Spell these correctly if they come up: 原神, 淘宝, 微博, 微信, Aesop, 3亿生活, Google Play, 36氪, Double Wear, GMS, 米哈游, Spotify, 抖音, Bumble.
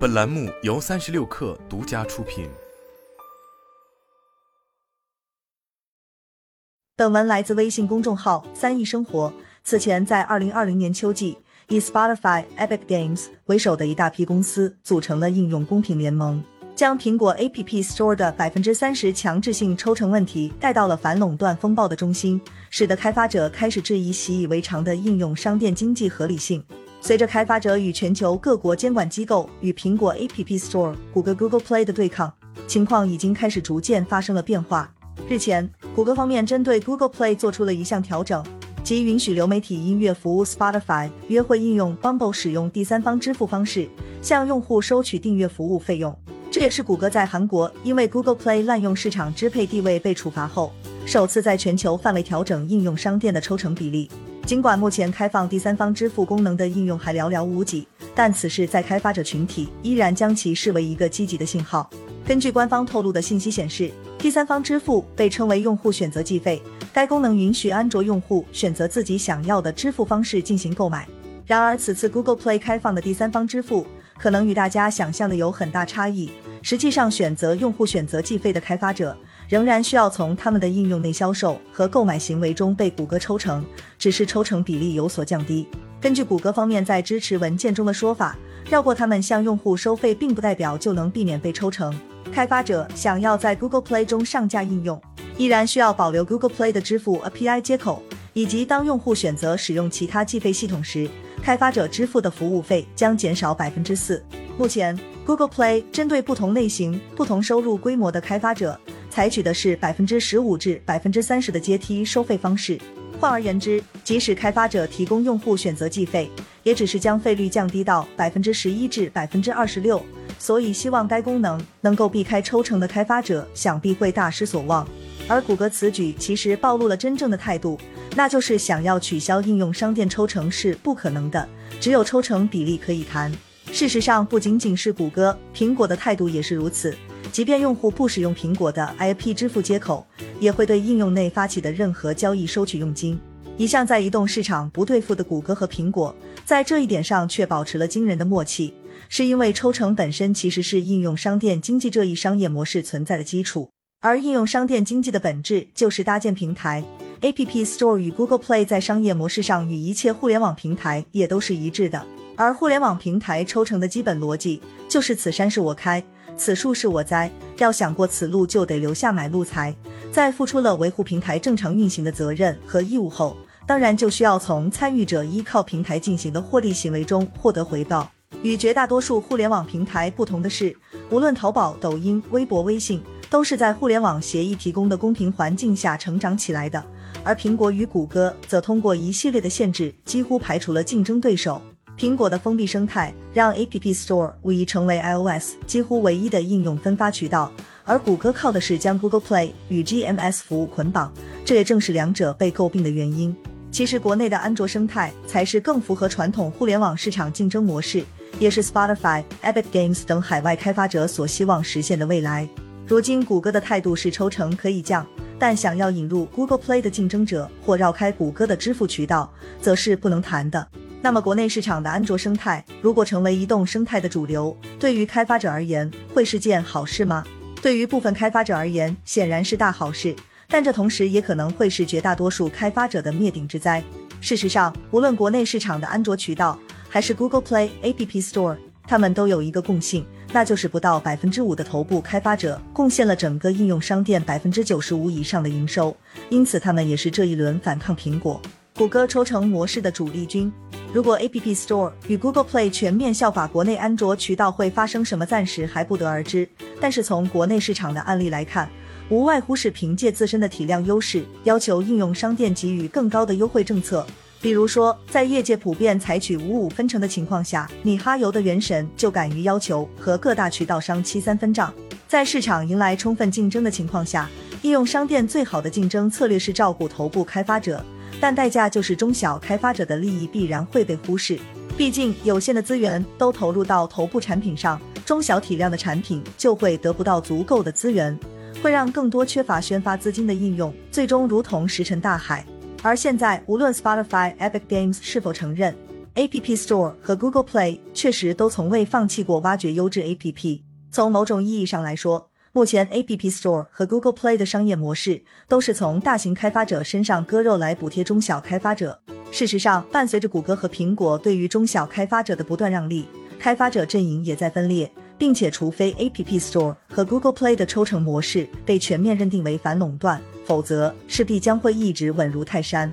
本栏目由36氪独家出品。本文来自微信公众号3亿生活。此前，在2020年秋季，以 Spotify、Epic Games 为首的一大批公司组成了应用公平联盟，将苹果 App Store 的 30% 强制性抽成问题带到了反垄断风暴的中心，使得开发者开始质疑习以为常的应用商店经济合理性。随着开发者与全球各国监管机构与苹果 App Store、谷歌 Google Play 的对抗，情况已经开始逐渐发生了变化。日前，谷歌方面针对 Google Play 做出了一项调整，即允许流媒体音乐服务 Spotify、约会应用 Bumble 使用第三方支付方式向用户收取订阅服务费用。这也是谷歌在韩国因为 Google Play 滥用市场支配地位被处罚后，首次在全球范围调整应用商店的抽成比例。尽管目前开放第三方支付功能的应用还寥寥无几，但此事在开发者群体依然将其视为一个积极的信号。根据官方透露的信息显示，第三方支付被称为用户选择计费，该功能允许安卓用户选择自己想要的支付方式进行购买。然而，此次 Google Play 开放的第三方支付可能与大家想象的有很大差异。实际上，选择用户选择计费的开发者仍然需要从他们的应用内销售和购买行为中被谷歌抽成，只是抽成比例有所降低。根据谷歌方面在支持文件中的说法，绕过他们向用户收费并不代表就能避免被抽成。开发者想要在 Google Play 中上架应用，依然需要保留 Google Play 的支付 API 接口，以及当用户选择使用其他计费系统时，开发者支付的服务费将减少 4%。 目前 Google Play 针对不同类型、不同收入规模的开发者采取的是 15% 至 30% 的阶梯收费方式。换而言之，即使开发者提供用户选择计费，也只是将费率降低到 11% 至 26%， 所以希望该功能能够避开抽成的开发者想必会大失所望。而谷歌此举其实暴露了真正的态度，那就是想要取消应用商店抽成是不可能的，只有抽成比例可以谈。事实上，不仅仅是谷歌，苹果的态度也是如此。即便用户不使用苹果的 IP 支付接口，也会对应用内发起的任何交易收取佣金。一向在移动市场不对付的谷歌和苹果，在这一点上却保持了惊人的默契，是因为抽成本身其实是应用商店经济这一商业模式存在的基础，而应用商店经济的本质就是搭建平台。App Store 与 Google Play 在商业模式上与一切互联网平台也都是一致的，而互联网平台抽成的基本逻辑就是此山是我开，此树是我栽，要想过此路就得留下买路财。在付出了维护平台正常运行的责任和义务后，当然就需要从参与者依靠平台进行的获利行为中获得回报。与绝大多数互联网平台不同的是，无论淘宝、抖音、微博、微信，都是在互联网协议提供的公平环境下成长起来的，而苹果与谷歌则通过一系列的限制几乎排除了竞争对手。苹果的封闭生态让 App Store 无疑成为 iOS 几乎唯一的应用分发渠道，而谷歌靠的是将 Google Play 与 GMS 服务捆绑，这也正是两者被诟病的原因。其实国内的安卓生态才是更符合传统互联网市场竞争模式，也是 Spotify、Epic Games 等海外开发者所希望实现的未来。如今谷歌的态度是抽成可以降，但想要引入 Google Play 的竞争者或绕开谷歌的支付渠道则是不能谈的。那么国内市场的安卓生态如果成为移动生态的主流，对于开发者而言会是件好事吗？对于部分开发者而言显然是大好事，但这同时也可能会是绝大多数开发者的灭顶之灾。事实上，无论国内市场的安卓渠道还是 Google Play、App Store， 他们都有一个共性，那就是不到 5% 的头部开发者贡献了整个应用商店 95% 以上的营收，因此他们也是这一轮反抗苹果、谷歌抽成模式的主力军。如果 App Store 与 Google Play 全面效法国内安卓渠道，会发生什么暂时还不得而知，但是从国内市场的案例来看，无外乎是凭借自身的体量优势要求应用商店给予更高的优惠政策。比如说，在业界普遍采取5-5分成的情况下，米哈游的原神就敢于要求和各大渠道商7-3分账。在市场迎来充分竞争的情况下，应用商店最好的竞争策略是照顾头部开发者，但代价就是中小开发者的利益必然会被忽视。毕竟有限的资源都投入到头部产品上，中小体量的产品就会得不到足够的资源，会让更多缺乏宣发资金的应用最终如同石沉大海。而现在，无论 Spotify、Epic Games 是否承认 App Store 和 Google Play 确实都从未放弃过挖掘优质 App。 从某种意义上来说，目前 App Store 和 Google Play 的商业模式都是从大型开发者身上割肉来补贴中小开发者。事实上，伴随着谷歌和苹果对于中小开发者的不断让利，开发者阵营也在分裂，并且除非 App Store 和 Google Play 的抽成模式被全面认定为反垄断，否则势必将会一直稳如泰山。